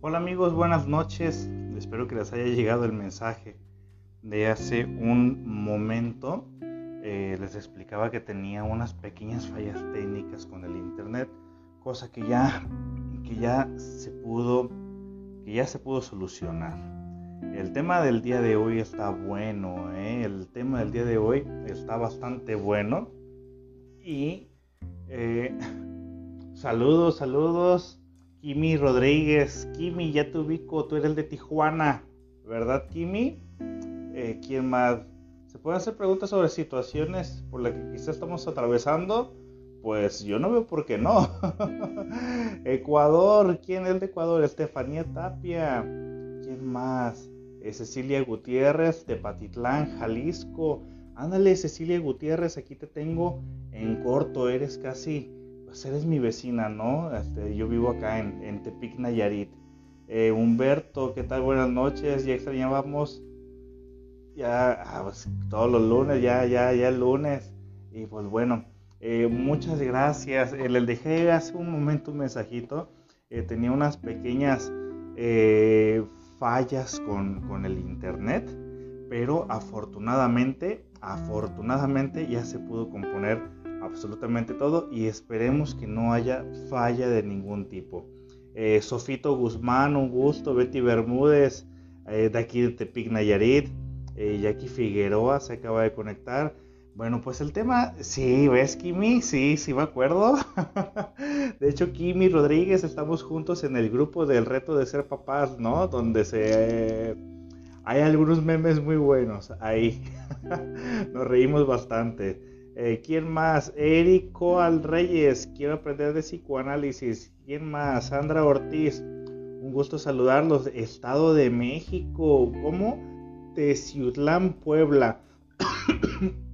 Hola amigos, buenas noches. Espero que les haya llegado el mensaje de hace un momento. Les explicaba que tenía unas pequeñas fallas técnicas con el internet, cosa que ya se pudo solucionar. El tema del día de hoy está bueno, bastante bueno. Y saludos, Kimi Rodríguez. Kimi, ya te ubico, tú eres el de Tijuana, ¿verdad, Kimi? ¿Quién más? Se pueden hacer preguntas sobre situaciones por las que quizás estamos atravesando. Pues yo no veo por qué no. Ecuador, ¿quién es de Ecuador? Estefanía Tapia. ¿Quién más? Cecilia Gutiérrez de Patitlán, Jalisco. Ándale, Cecilia Gutiérrez, aquí te tengo en corto. Eres casi, pues eres mi vecina, ¿no? Yo vivo acá en Tepic, Nayarit. Humberto, ¿qué tal? Buenas noches. Ya extrañábamos. Pues, todos los lunes, ya el lunes. Y pues bueno, muchas gracias. Les dejé hace un momento un mensajito. Tenía unas pequeñas fallas con el internet, pero afortunadamente ya se pudo componer absolutamente todo y esperemos que no haya falla de ningún tipo. Sofito Guzmán, un gusto. Betty Bermúdez, de aquí de Tepic, Nayarit. Jackie Figueroa se acaba de conectar. Bueno, pues el tema, sí, ¿ves, Kimi? Sí, me acuerdo. De hecho, Kimi Rodríguez, estamos juntos en el grupo del reto de ser papás, ¿no? Donde hay algunos memes muy buenos ahí. Nos reímos bastante. ¿Quién más? Érico Alreyes, quiero aprender de psicoanálisis. ¿Quién más? Sandra Ortiz, un gusto saludarlos. Estado de México, ¿cómo? Teciutlán, Puebla.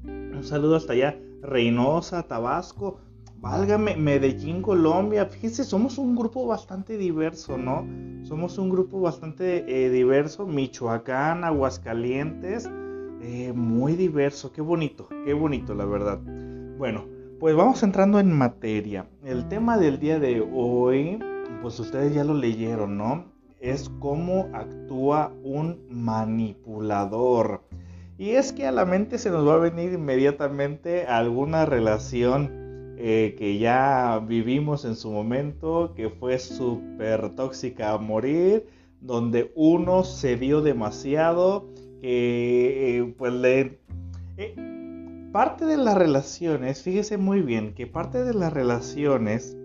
Un saludo hasta allá, Reynosa, Tabasco, válgame, Medellín, Colombia. Fíjense, somos un grupo bastante diverso, ¿no? Michoacán, Aguascalientes, muy diverso, qué bonito, la verdad. Bueno, pues vamos entrando en materia. El tema del día de hoy, pues ustedes ya lo leyeron, ¿no? Es cómo actúa un manipulador. Y es que a la mente se nos va a venir inmediatamente alguna relación que ya vivimos en su momento, que fue súper tóxica a morir, donde uno cedió demasiado, que parte de las relaciones, fíjese muy bien, que parte de las relaciones,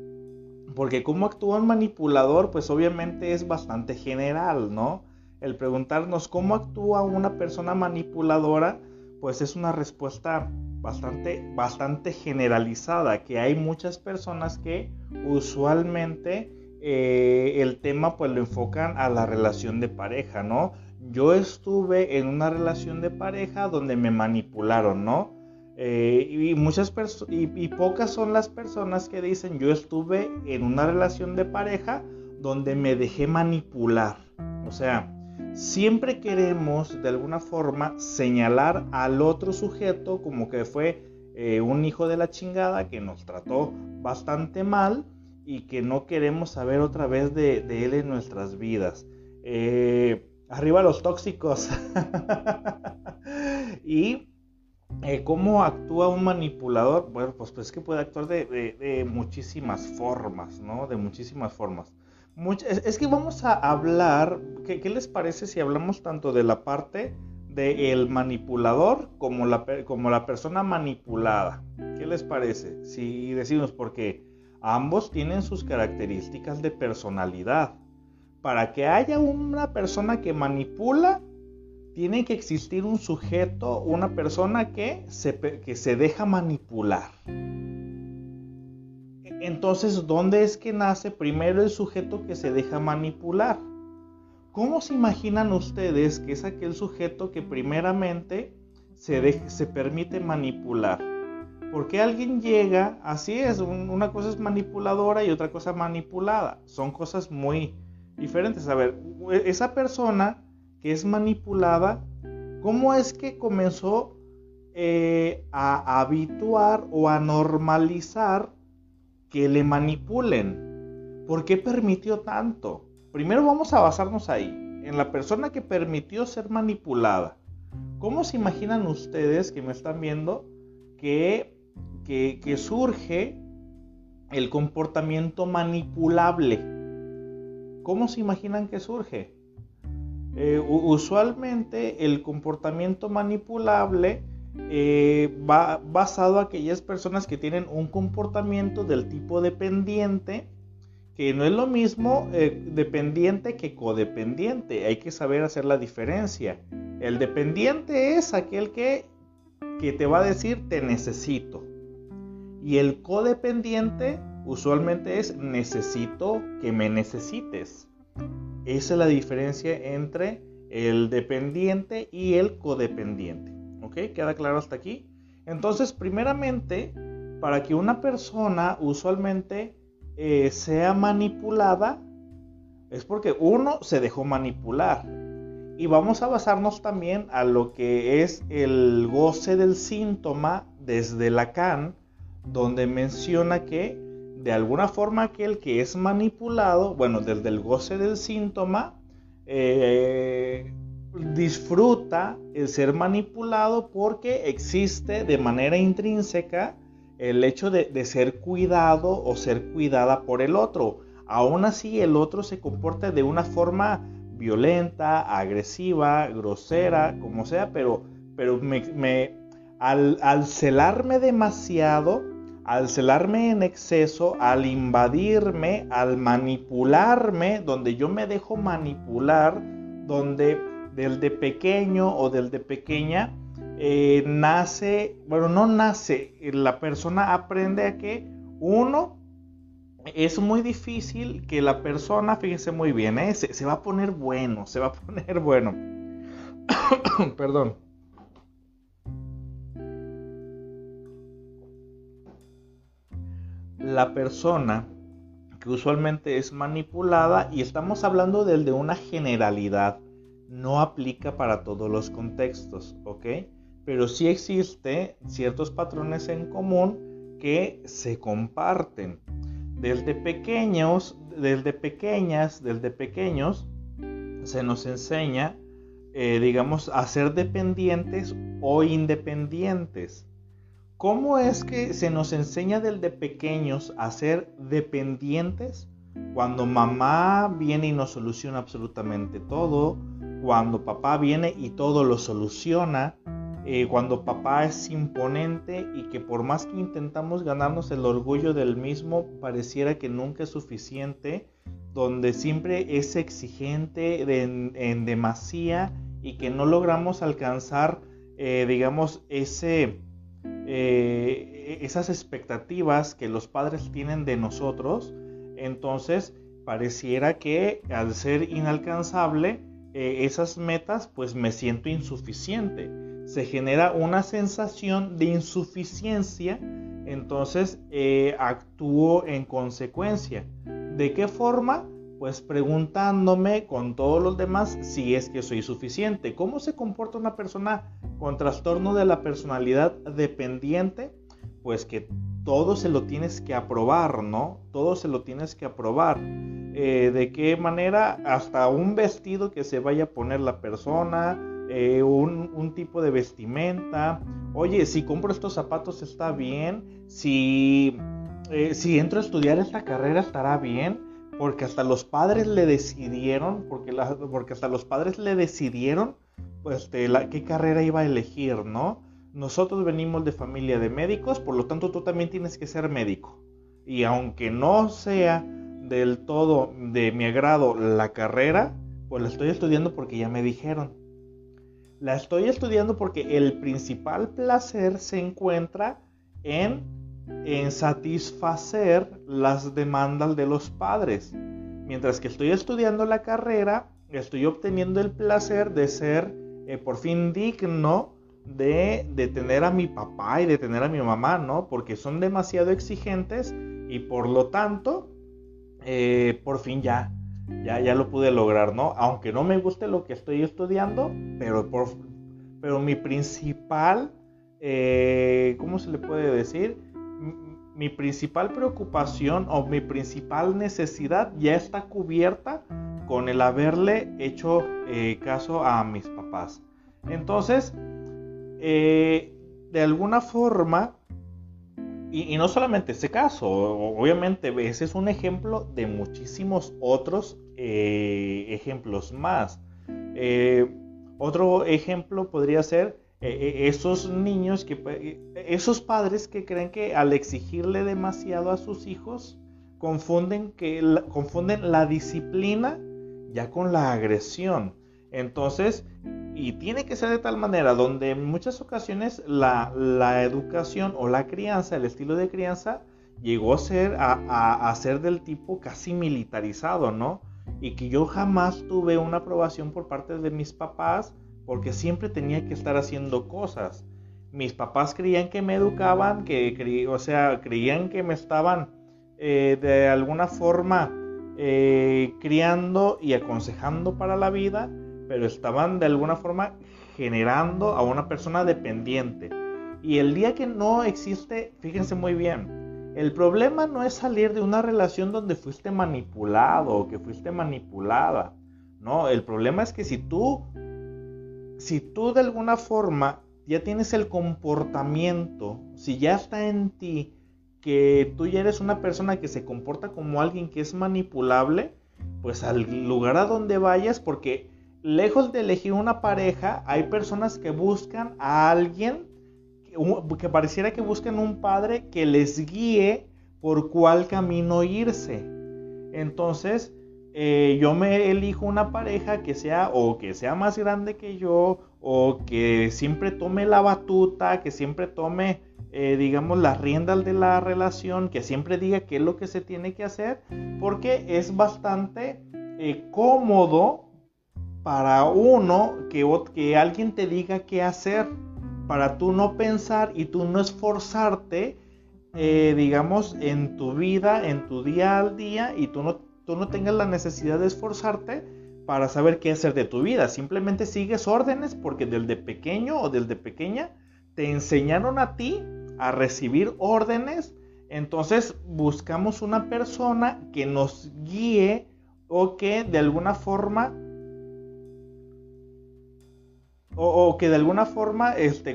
porque cómo actúa un manipulador, pues obviamente es bastante general, ¿no? El preguntarnos cómo actúa una persona manipuladora, pues es una respuesta bastante generalizada, que hay muchas personas que usualmente el tema pues lo enfocan a la relación de pareja, ¿no? Yo estuve en una relación de pareja donde me manipularon, ¿no? Y pocas son las personas que dicen yo estuve en una relación de pareja donde me dejé manipular. O sea, siempre queremos de alguna forma señalar al otro sujeto como que fue un hijo de la chingada que nos trató bastante mal y que no queremos saber otra vez de él en nuestras vidas. Arriba los tóxicos. Y ¿cómo actúa un manipulador? Bueno, pues que puede actuar de muchísimas formas, ¿no? De muchísimas formas. Es que vamos a hablar, ¿qué les parece si hablamos tanto de la parte del manipulador como la persona manipulada? ¿Qué les parece? Si decimos, porque ambos tienen sus características de personalidad. Para que haya una persona que manipula, tiene que existir un sujeto, una persona que se deja manipular. Entonces, ¿dónde es que nace primero el sujeto que se deja manipular? ¿Cómo se imaginan ustedes que es aquel sujeto que primeramente se permite manipular? Porque alguien llega, así es, una cosa es manipuladora y otra cosa manipulada. Son cosas muy diferentes. A ver, esa persona que es manipulada, ¿cómo es que comenzó a habituar o a normalizar que le manipulen? ¿Por qué permitió tanto? Primero vamos a basarnos ahí, en la persona que permitió ser manipulada. ¿Cómo se imaginan ustedes que me están viendo que surge el comportamiento manipulable? ¿Cómo se imaginan que surge? Usualmente el comportamiento manipulable va basado a aquellas personas que tienen un comportamiento del tipo dependiente, que no es lo mismo dependiente que codependiente. Hay que saber hacer la diferencia. El dependiente es aquel que te va a decir te necesito, y el codependiente usualmente es necesito que me necesites. Esa es la diferencia entre el dependiente y el codependiente. ¿Ok? ¿Queda claro hasta aquí? Entonces, primeramente, para que una persona usualmente sea manipulada, es porque uno se dejó manipular. Y vamos a basarnos también a lo que es el goce del síntoma desde Lacan, donde menciona que de alguna forma aquel que es manipulado, bueno, desde el goce del síntoma, disfruta el ser manipulado porque existe de manera intrínseca el hecho de ser cuidado o ser cuidada por el otro. Aún así, el otro se comporta de una forma violenta, agresiva, grosera, como sea, pero al celarme demasiado, al celarme en exceso, al invadirme, al manipularme, donde yo me dejo manipular, donde del de pequeño o del de pequeña la persona aprende a que uno, es muy difícil que la persona, fíjense muy bien, se va a poner bueno, perdón. La persona que usualmente es manipulada, y estamos hablando del de una generalidad, no aplica para todos los contextos, ¿ok? Pero sí existe ciertos patrones en común que se comparten. Desde pequeños, desde pequeñas, desde pequeños, se nos enseña, a ser dependientes o independientes. ¿Cómo es que se nos enseña desde pequeños a ser dependientes? Cuando mamá viene y nos soluciona absolutamente todo, cuando papá viene y todo lo soluciona, cuando papá es imponente y que por más que intentamos ganarnos el orgullo del mismo, pareciera que nunca es suficiente, donde siempre es exigente en demasía y que no logramos alcanzar, esas expectativas que los padres tienen de nosotros. Entonces pareciera que al ser inalcanzable esas metas, pues me siento insuficiente, se genera una sensación de insuficiencia, entonces actúo en consecuencia. ¿De qué forma? Pues preguntándome con todos los demás si es que soy suficiente. ¿Cómo se comporta una persona con trastorno de la personalidad dependiente? Pues que todo se lo tienes que aprobar, ¿no? Todo se lo tienes que aprobar. ¿De qué manera? Hasta un vestido que se vaya a poner la persona, un tipo de vestimenta. Oye, si compro estos zapatos está bien, si entro a estudiar esta carrera estará bien. Porque hasta los padres le decidieron, porque hasta los padres le decidieron, pues, qué carrera iba a elegir, ¿no? Nosotros venimos de familia de médicos, por lo tanto tú también tienes que ser médico. Y aunque no sea del todo de mi agrado la carrera, pues la estoy estudiando porque ya me dijeron. La estoy estudiando porque el principal placer se encuentra en satisfacer las demandas de los padres. Mientras que estoy estudiando la carrera, estoy obteniendo el placer de ser por fin digno de tener a mi papá y de tener a mi mamá, ¿no? Porque son demasiado exigentes y por lo tanto, por fin ya lo pude lograr, ¿no? Aunque no me guste lo que estoy estudiando, pero mi principal, ¿cómo se le puede decir? Mi principal preocupación o mi principal necesidad ya está cubierta con el haberle hecho caso a mis papás. Entonces, de alguna forma, y no solamente ese caso, obviamente ese es un ejemplo de muchísimos otros ejemplos más. Otro ejemplo podría ser esos niños, esos padres que creen que al exigirle demasiado a sus hijos, confunden la disciplina ya con la agresión. Entonces, y tiene que ser de tal manera donde en muchas ocasiones la educación o la crianza, el estilo de crianza, llegó a ser, a ser del tipo casi militarizado, ¿no? Y que yo jamás tuve una aprobación por parte de mis papás porque siempre tenía que estar haciendo cosas. Mis papás creían que me educaban, creían que me estaban de alguna forma criando y aconsejando para la vida, pero estaban de alguna forma generando a una persona dependiente. Y el día que no existe, fíjense muy bien, el problema no es salir de una relación donde fuiste manipulado o que fuiste manipulada, ¿no? El problema es que si tú de alguna forma ya tienes el comportamiento, si ya está en ti que tú ya eres una persona que se comporta como alguien que es manipulable, pues al lugar a donde vayas, porque lejos de elegir una pareja, hay personas que buscan a alguien que pareciera que buscan un padre que les guíe por cuál camino irse. Entonces, yo me elijo una pareja que sea más grande que yo, o que siempre tome la batuta, que siempre tome, digamos, las riendas de la relación, que siempre diga qué es lo que se tiene que hacer, porque es bastante cómodo para uno que alguien te diga qué hacer, para tú no pensar y tú no esforzarte, digamos, en tu vida, en tu día al día, y tú no tengas la necesidad de esforzarte para saber qué hacer de tu vida. Simplemente sigues órdenes porque desde pequeño o desde pequeña te enseñaron a ti a recibir órdenes. Entonces buscamos una persona que nos guíe o que de alguna forma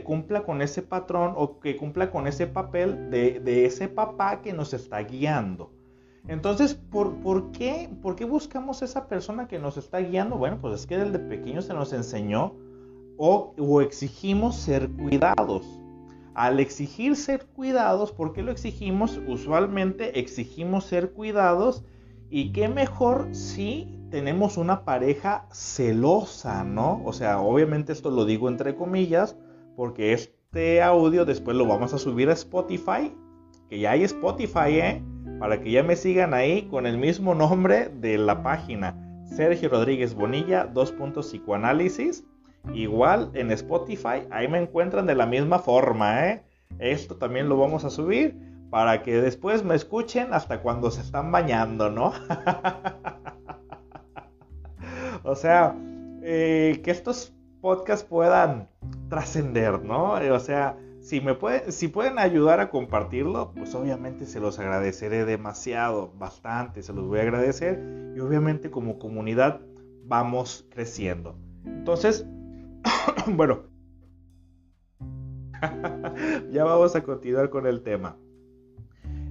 cumpla con ese patrón o que cumpla con ese papel de ese papá que nos está guiando. Entonces, ¿por qué buscamos esa persona que nos está guiando? Bueno, pues es que desde pequeño se nos enseñó o exigimos ser cuidados. Al exigir ser cuidados, ¿por qué lo exigimos? Usualmente exigimos ser cuidados, y qué mejor si tenemos una pareja celosa, ¿no? O sea, obviamente esto lo digo entre comillas, porque este audio después lo vamos a subir a Spotify, que ya hay Spotify, para que ya me sigan ahí con el mismo nombre de la página, Sergio Rodríguez Bonilla 2. Psicoanálisis. Igual en Spotify, ahí me encuentran de la misma forma, Esto también lo vamos a subir para que después me escuchen hasta cuando se están bañando, ¿no? O sea, que estos podcasts puedan trascender, ¿no? O sea, si pueden ayudar a compartirlo, pues obviamente se los agradeceré demasiado, bastante, se los voy a agradecer. Y obviamente como comunidad vamos creciendo. Entonces, bueno, ya vamos a continuar con el tema.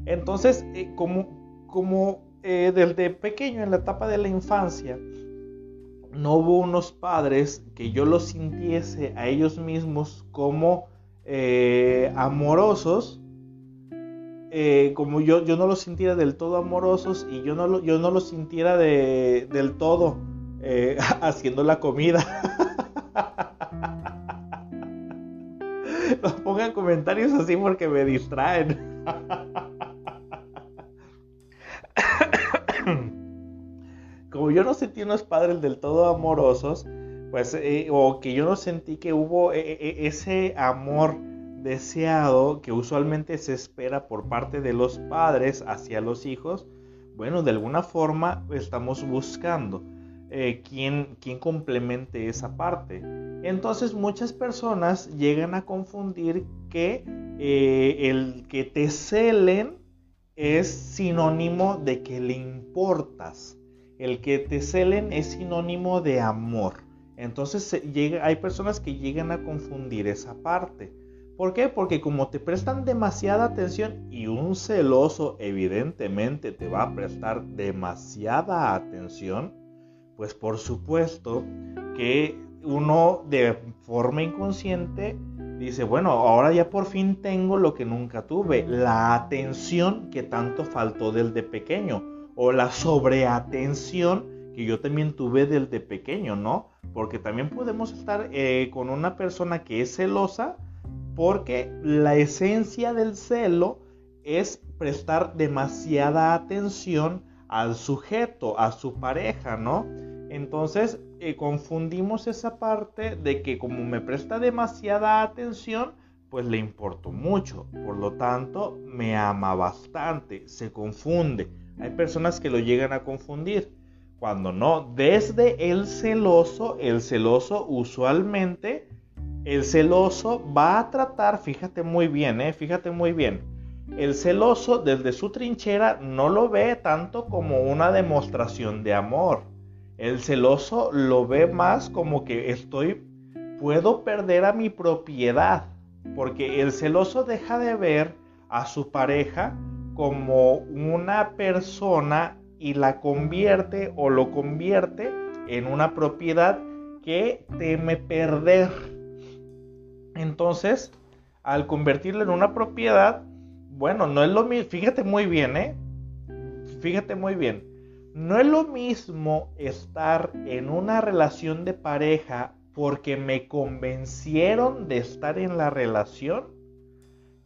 Entonces, como desde pequeño, en la etapa de la infancia, no hubo unos padres que yo los sintiese a ellos mismos como amorosos, como yo no los sintiera del todo amorosos, y yo no los sintiera del todo haciendo la comida. No pongan comentarios así porque me distraen. Como yo no sentí unos padres del todo amorosos, pues, o que yo no sentí que hubo ese amor deseado que usualmente se espera por parte de los padres hacia los hijos, bueno, de alguna forma estamos buscando quien complemente esa parte. Entonces muchas personas llegan a confundir que el que te celen es sinónimo de que le importas. El que te celen es sinónimo de amor. Entonces hay personas que llegan a confundir esa parte. ¿Por qué? Porque como te prestan demasiada atención, y un celoso evidentemente te va a prestar demasiada atención, pues por supuesto que uno de forma inconsciente dice, bueno, ahora ya por fin tengo lo que nunca tuve, la atención que tanto faltó desde pequeño, o la sobreatención que yo también tuve desde pequeño, ¿no? Porque también podemos estar con una persona que es celosa, porque la esencia del celo es prestar demasiada atención al sujeto, a su pareja, ¿no? Entonces confundimos esa parte de que como me presta demasiada atención, pues le importo mucho, por lo tanto me ama bastante, se confunde. Hay personas que lo llegan a confundir, cuando no, desde el celoso usualmente... El celoso va a tratar, fíjate muy bien, el celoso desde su trinchera no lo ve tanto como una demostración de amor. El celoso lo ve más como que puedo perder a mi propiedad, porque el celoso deja de ver a su pareja como una persona y la convierte o lo convierte en una propiedad que teme perder. Entonces, al convertirlo en una propiedad, bueno, no es lo mismo, fíjate muy bien, no es lo mismo estar en una relación de pareja porque me convencieron de estar en la relación,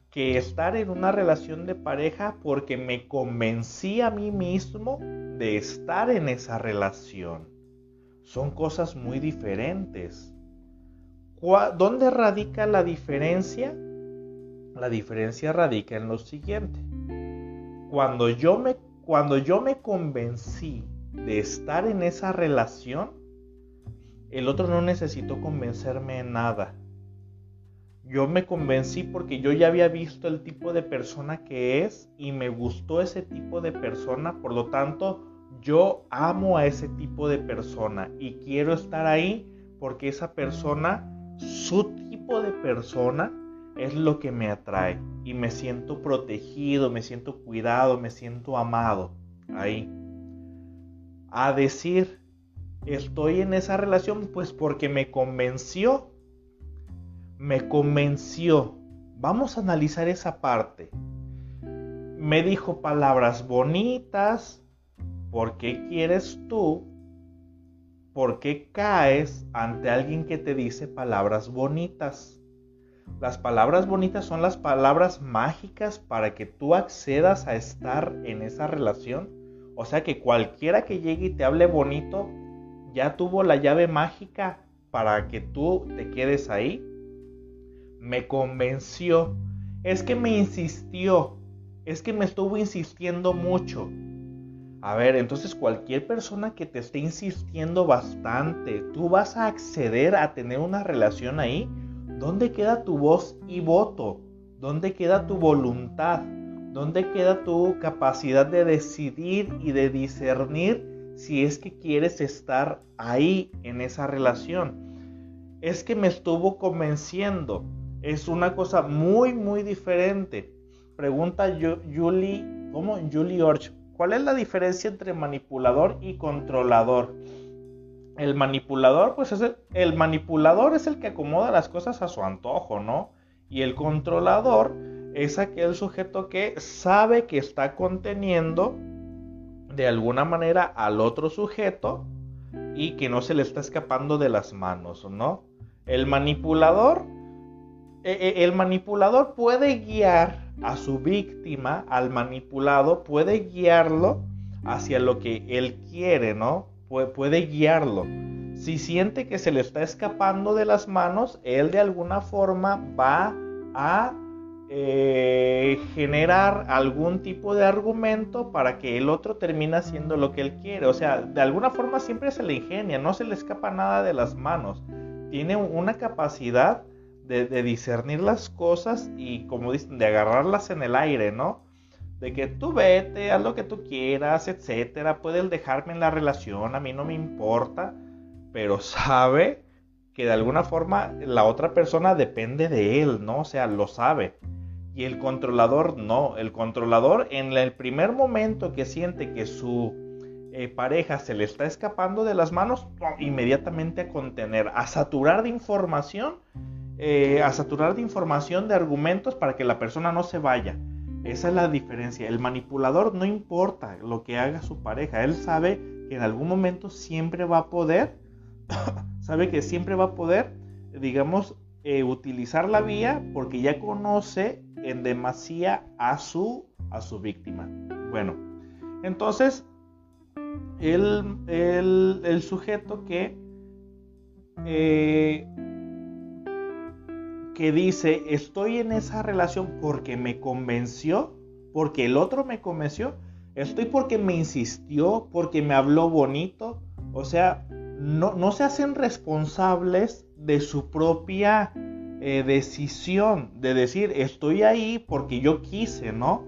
que estar en una relación de pareja porque me convencí a mí mismo de estar en esa relación. Son cosas muy diferentes. ¿Dónde radica la diferencia? La diferencia radica en lo siguiente. Cuando yo me convencí de estar en esa relación, el otro no necesitó convencerme en nada. Yo me convencí porque yo ya había visto el tipo de persona que es y me gustó ese tipo de persona, por lo tanto, yo amo a ese tipo de persona y quiero estar ahí porque esa persona... Su tipo de persona es lo que me atrae y me siento protegido, me siento cuidado, me siento amado ahí. A decir, estoy en esa relación pues porque me convenció. Vamos a analizar esa parte. Me dijo palabras bonitas, ¿por qué quieres tú? ¿Por qué caes ante alguien que te dice palabras bonitas? Las palabras bonitas son las palabras mágicas para que tú accedas a estar en esa relación. O sea que cualquiera que llegue y te hable bonito, ya tuvo la llave mágica para que tú te quedes ahí. Me convenció. Es que me insistió. Es que me estuvo insistiendo mucho. A ver, entonces cualquier persona que te esté insistiendo bastante, tú vas a acceder a tener una relación ahí. ¿Dónde queda tu voz y voto? ¿Dónde queda tu voluntad? ¿Dónde queda tu capacidad de decidir y de discernir si es que quieres estar ahí en esa relación? Es que me estuvo convenciendo. Es una cosa muy, muy diferente. Pregunta Julie, ¿cómo? Julie Orch. ¿Cuál es la diferencia entre manipulador y controlador? El manipulador, pues es el manipulador es el que acomoda las cosas a su antojo, ¿no? Y el controlador es aquel sujeto que sabe que está conteniendo de alguna manera al otro sujeto y que no se le está escapando de las manos, ¿no? El manipulador puede guiar a su víctima, al manipulado, puede guiarlo hacia lo que él quiere, ¿no? Puede guiarlo. Si siente que se le está escapando de las manos, él de alguna forma va a generar algún tipo de argumento para que el otro termine haciendo lo que él quiere. O sea, de alguna forma siempre se le ingenia, no se le escapa nada de las manos. Tiene una capacidad de discernir las cosas y, como dicen, de agarrarlas en el aire, ¿no? de que tú vete, haz lo que tú quieras, etcétera, puedes dejarme en la relación, a mí no me importa, pero sabe que de alguna forma la otra persona depende de él, ¿no? O sea, lo sabe. Y el controlador no, el controlador en el primer momento que siente que su pareja se le está escapando de las manos, inmediatamente a contener, a saturar de información, de argumentos para que la persona no se vaya. Esa es la diferencia. El manipulador no importa lo que haga su pareja, él sabe que en algún momento siempre va a poder, digamos, utilizar la vía, porque ya conoce en demasía a su víctima. Bueno, entonces el sujeto que dice estoy en esa relación porque me convenció, porque el otro me convenció, estoy porque me insistió, porque me habló bonito, o sea, no se hacen responsables de su propia decisión, de decir estoy ahí porque yo quise, ¿no?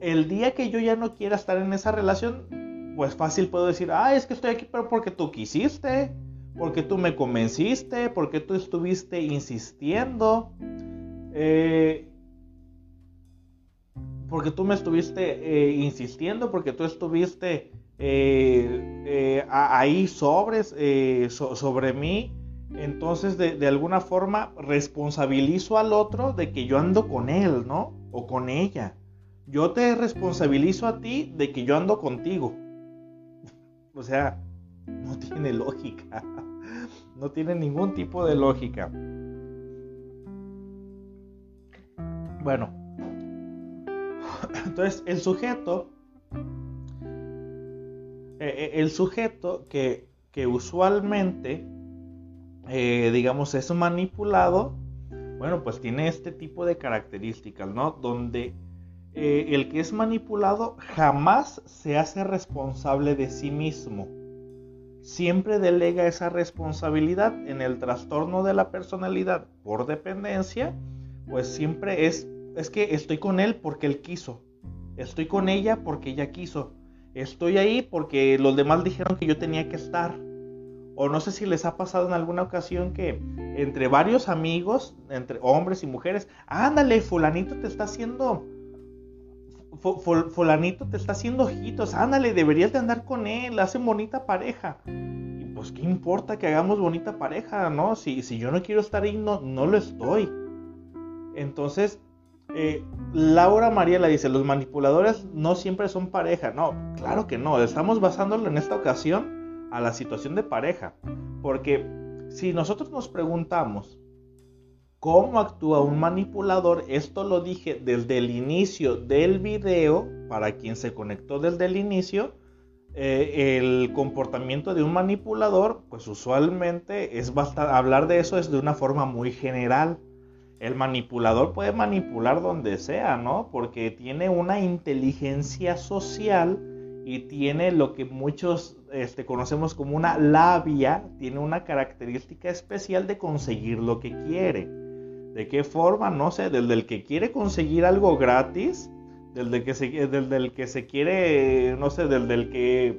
El día que yo ya no quiera estar en esa relación, pues fácil puedo decir, es que estoy aquí pero porque tú quisiste, porque tú me convenciste, porque tú estuviste insistiendo, porque tú me estuviste insistiendo, porque tú estuviste ahí sobre mí. Entonces de alguna forma responsabilizo al otro de que yo ando con él, ¿no? O con ella. Yo te responsabilizo a ti de que yo ando contigo. O sea, no tiene lógica. No tiene ningún tipo de lógica. Bueno. Entonces, el sujeto que usualmente, digamos, es manipulado, bueno, pues tiene este tipo de características, ¿no? Donde el que es manipulado jamás se hace responsable de sí mismo. Siempre delega esa responsabilidad en el trastorno de la personalidad por dependencia, pues siempre es que estoy con él porque él quiso, estoy con ella porque ella quiso, estoy ahí porque los demás dijeron que yo tenía que estar. O no sé si les ha pasado en alguna ocasión que entre varios amigos, entre hombres y mujeres, ándale, fulanito te está haciendo ojitos, ándale, deberías de andar con él, hacen bonita pareja. Y pues qué importa que hagamos bonita pareja, ¿no? Si yo no quiero estar ahí, no lo estoy. Entonces, Laura Mariela dice, los manipuladores no siempre son pareja. No, claro que no, estamos basándolo en esta ocasión a la situación de pareja, porque si nosotros nos preguntamos cómo actúa un manipulador, esto lo dije desde el inicio del video, para quien se conectó desde el inicio, el comportamiento de un manipulador, pues usualmente es hablar de eso es de una forma muy general. El manipulador puede manipular donde sea, ¿no? Porque tiene una inteligencia social y tiene lo que muchos conocemos como una labia, tiene una característica especial de conseguir lo que quiere. ¿De qué forma? No sé, desde el que quiere conseguir algo gratis, desde el que se quiere, no sé, desde el que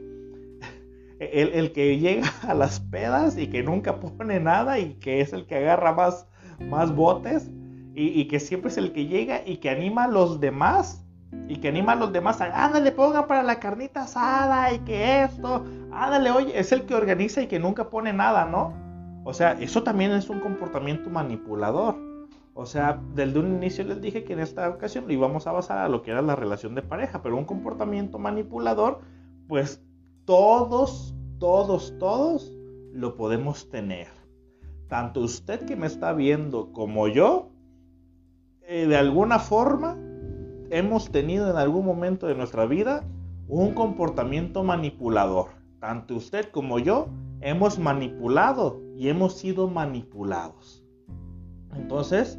el que llega a las pedas y que nunca pone nada y que es el que agarra más botes y que siempre es el que llega y que anima a los demás. Y que anima a los demás a, ándale, pongan para la carnita asada y que esto, ándale, oye, es el que organiza y que nunca pone nada, ¿no? O sea, eso también es un comportamiento manipulador. O sea, desde un inicio les dije que en esta ocasión lo íbamos a basar a lo que era la relación de pareja, pero un comportamiento manipulador, pues todos lo podemos tener. Tanto usted que me está viendo como yo, de alguna forma, hemos tenido en algún momento de nuestra vida un comportamiento manipulador. Tanto usted como yo hemos manipulado y hemos sido manipulados. Entonces,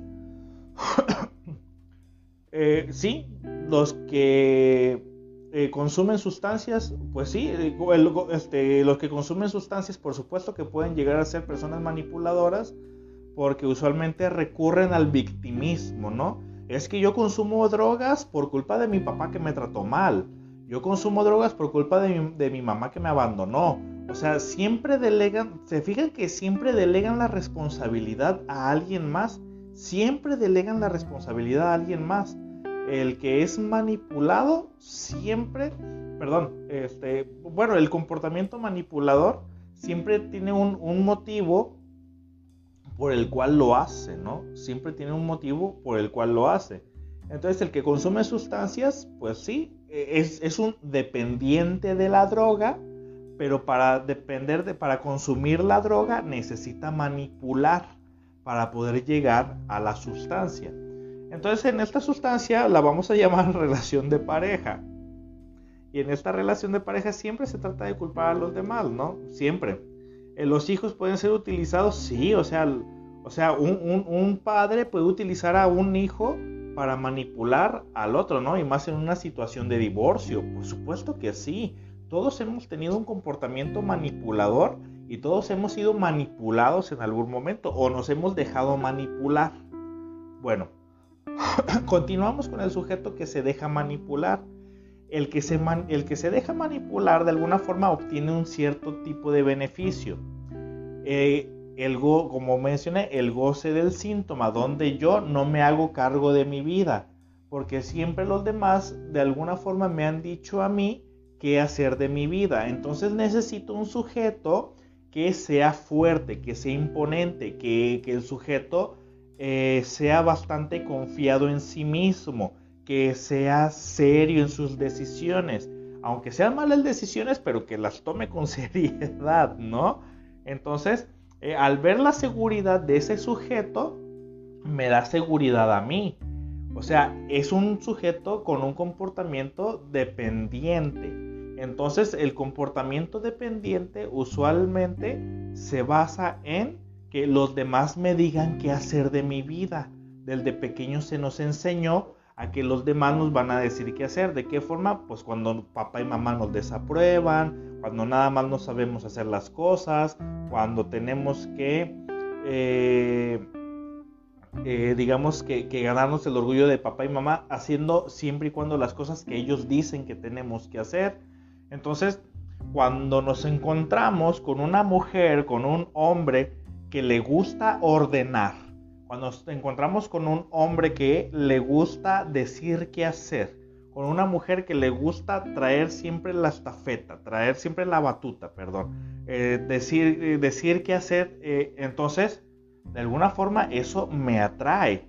sí, los que consumen sustancias, pues sí, los que consumen sustancias, por supuesto que pueden llegar a ser personas manipuladoras porque usualmente recurren al victimismo, ¿no? es que yo consumo drogas por culpa de mi papá que me trató mal. Yo consumo drogas por culpa de mi mamá que me abandonó. O sea, siempre delegan, se fijan que siempre delegan la responsabilidad a alguien más. Siempre delegan la responsabilidad a alguien más. El que es manipulado siempre, el comportamiento manipulador siempre tiene un motivo por el cual lo hace, ¿no? Siempre tiene un motivo por el cual lo hace. Entonces, el que consume sustancias, pues sí, es un dependiente de la droga, pero para consumir la droga necesita manipular para poder llegar a la sustancia. Entonces, en esta sustancia la vamos a llamar relación de pareja. Y en esta relación de pareja siempre se trata de culpar a los demás, ¿no? Siempre. Los hijos pueden ser utilizados, sí, o sea un padre puede utilizar a un hijo para manipular al otro, ¿no? Y más en una situación de divorcio, por supuesto que sí. Todos hemos tenido un comportamiento manipulador y todos hemos sido manipulados en algún momento o nos hemos dejado manipular. Bueno, continuamos con el sujeto que se deja manipular. El que se deja manipular de alguna forma obtiene un cierto tipo de beneficio. Como mencioné, el goce del síntoma, donde yo no me hago cargo de mi vida, porque siempre los demás de alguna forma me han dicho a mí qué hacer de mi vida. Entonces necesito un sujeto que sea fuerte, que sea imponente, que el sujeto sea bastante confiado en sí mismo, que sea serio en sus decisiones, aunque sean malas decisiones, pero que las tome con seriedad, ¿no? Entonces, al ver la seguridad de ese sujeto, me da seguridad a mí. O sea, es un sujeto con un comportamiento dependiente. Entonces, el comportamiento dependiente usualmente se basa en que los demás me digan qué hacer de mi vida. Desde pequeño se nos enseñó a que los demás nos van a decir qué hacer. ¿De qué forma? Pues cuando papá y mamá nos desaprueban, cuando nada más no sabemos hacer las cosas, cuando tenemos que, digamos que ganarnos el orgullo de papá y mamá, haciendo siempre y cuando las cosas que ellos dicen que tenemos que hacer. Entonces, cuando nos encontramos con una mujer, con un hombre que le gusta ordenar, cuando nos encontramos con un hombre que le gusta decir qué hacer, con una mujer que le gusta traer siempre la batuta, decir qué hacer, entonces, de alguna forma eso me atrae,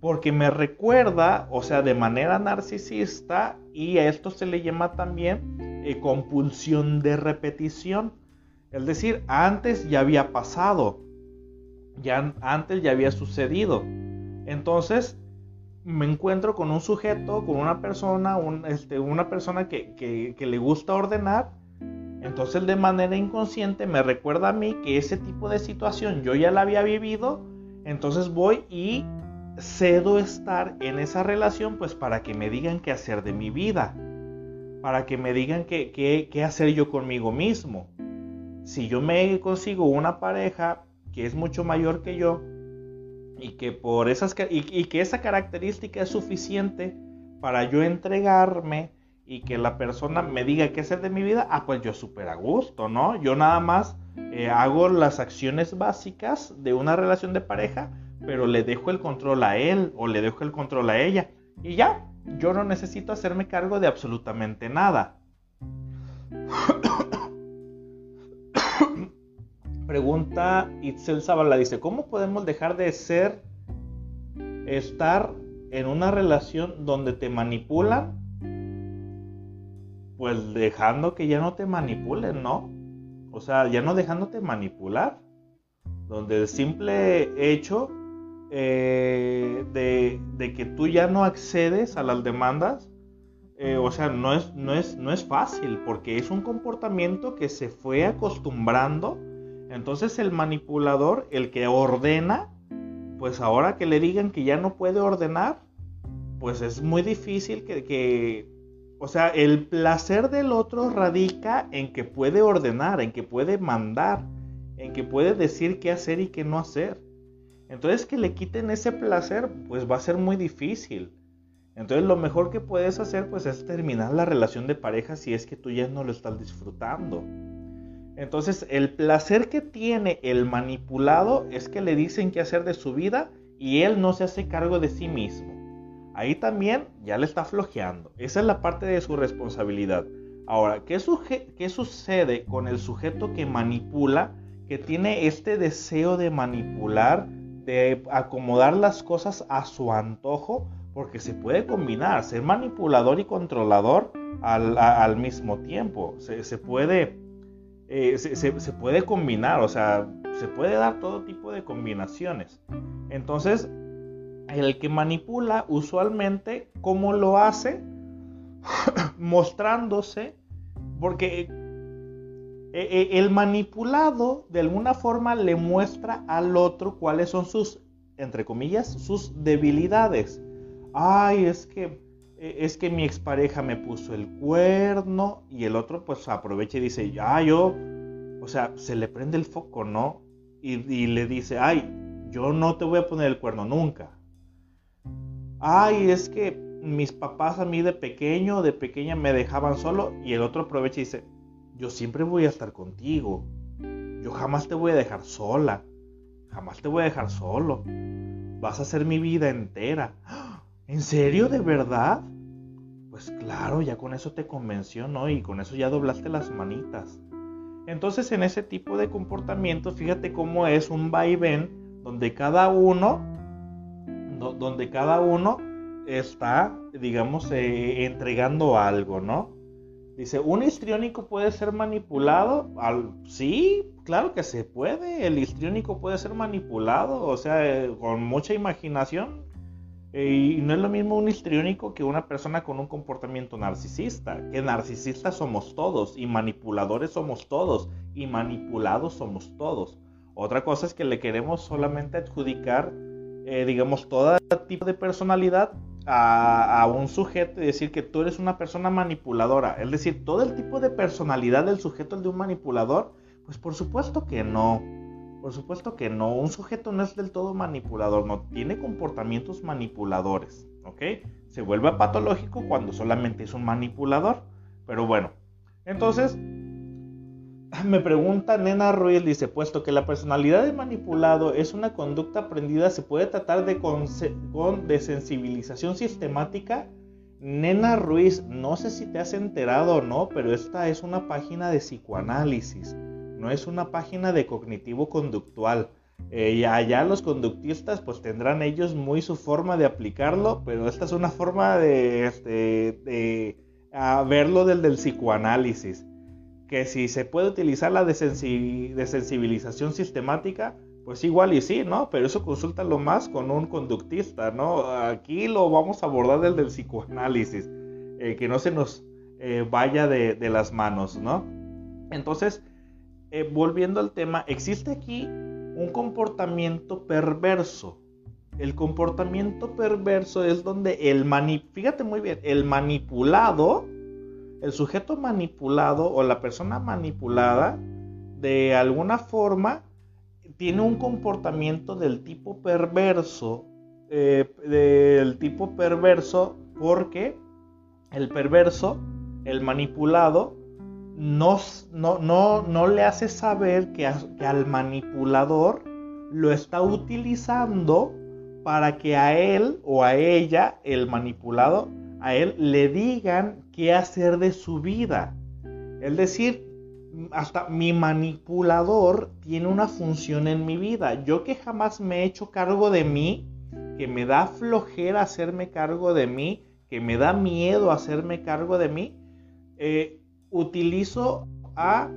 porque me recuerda, o sea, de manera narcisista, y a esto se le llama también compulsión de repetición, es decir, antes ya había pasado, ya antes ya había sucedido. Entonces me encuentro con un sujeto, con una persona, una persona que le gusta ordenar. Entonces, de manera inconsciente me recuerda a mí que ese tipo de situación yo ya la había vivido. Entonces voy y cedo estar en esa relación, pues para que me digan qué hacer de mi vida, para que me digan qué hacer yo conmigo mismo. Si yo me consigo una pareja que es mucho mayor que yo y que esa característica es suficiente para yo entregarme y que la persona me diga qué hacer de mi vida, pues yo súper a gusto, ¿no? Yo nada más hago las acciones básicas de una relación de pareja, pero le dejo el control a él o le dejo el control a ella y ya, yo no necesito hacerme cargo de absolutamente nada. Pregunta Itzel Zavala, dice, ¿cómo podemos dejar de estar en una relación donde te manipulan? Pues dejando que ya no te manipulen, ¿no? O sea, ya no dejándote manipular. Donde el simple hecho de que tú ya no accedes a las demandas, no es fácil, porque es un comportamiento que se fue acostumbrando. Entonces el manipulador, el que ordena, pues ahora que le digan que ya no puede ordenar, pues es muy difícil que el placer del otro radica en que puede ordenar, en que puede mandar, en que puede decir qué hacer y qué no hacer. Entonces que le quiten ese placer, pues va a ser muy difícil. Entonces lo mejor que puedes hacer pues es terminar la relación de pareja si es que tú ya no lo estás disfrutando. Entonces el placer que tiene el manipulado es que le dicen qué hacer de su vida y él no se hace cargo de sí mismo. Ahí también ya le está flojeando. Esa es la parte de su responsabilidad. Ahora, ¿qué sucede con el sujeto que manipula, que tiene este deseo de manipular, de acomodar las cosas a su antojo? Porque se puede combinar, ser manipulador y controlador al mismo tiempo. Se puede combinar, o sea, se puede dar todo tipo de combinaciones. Entonces, el que manipula usualmente, ¿cómo lo hace? Mostrándose, porque el manipulado de alguna forma le muestra al otro cuáles son sus, entre comillas, sus debilidades. Ay, es que mi expareja me puso el cuerno, y el otro pues aprovecha y dice, ah, yo, o sea, se le prende el foco, ¿no? Y le dice, ay, yo no te voy a poner el cuerno nunca. Ay, es que mis papás a mí de pequeño, de pequeña me dejaban solo, y el otro aprovecha y dice, yo siempre voy a estar contigo, yo jamás te voy a dejar sola, jamás te voy a dejar solo, vas a ser mi vida entera. ¿En serio? ¿De verdad? Pues claro, ya con eso te convenció, ¿no? Y con eso ya doblaste las manitas. Entonces, en ese tipo de comportamientos, fíjate cómo es un vaivén donde cada uno está, digamos, entregando algo, ¿no? Dice, ¿un histriónico puede ser manipulado? Sí, claro que se puede. El histriónico puede ser manipulado, o sea, con mucha imaginación. Y no es lo mismo un histriónico que una persona con un comportamiento narcisista, que narcisistas somos todos, y manipuladores somos todos, y manipulados somos todos. Otra cosa es que le queremos solamente adjudicar, digamos, todo tipo de personalidad a un sujeto y decir que tú eres una persona manipuladora. Es decir, todo el tipo de personalidad del sujeto, el de un manipulador, pues por supuesto que no. Por supuesto que no, un sujeto no es del todo manipulador, no tiene comportamientos manipuladores, ¿ok? Se vuelve patológico cuando solamente es un manipulador, pero bueno. Entonces, me pregunta Nena Ruiz, dice, puesto que la personalidad de manipulado es una conducta aprendida, ¿se puede tratar con desensibilización sistemática? Nena Ruiz, no sé si te has enterado o no, pero esta es una página de psicoanálisis. No es una página de cognitivo-conductual. Allá los conductistas pues tendrán ellos muy su forma de aplicarlo, pero esta es una forma de verlo del psicoanálisis. Que si se puede utilizar la desensibilización sistemática, pues igual y sí, ¿no? Pero eso consúltalo más con un conductista, ¿no? Aquí lo vamos a abordar del psicoanálisis, que no se nos vaya de las manos, ¿no? Entonces, volviendo al tema, existe aquí un comportamiento perverso. El comportamiento perverso es donde fíjate muy bien, el manipulado, el sujeto manipulado o la persona manipulada, de alguna forma tiene un comportamiento del tipo perverso, porque el manipulado no le hace saber que al manipulador lo está utilizando para que a él o a ella, el manipulado, a él le digan qué hacer de su vida. Es decir, hasta mi manipulador tiene una función en mi vida. Yo que jamás me he hecho cargo de mí, que me da flojera hacerme cargo de mí, que me da miedo hacerme cargo de mí, utilizo a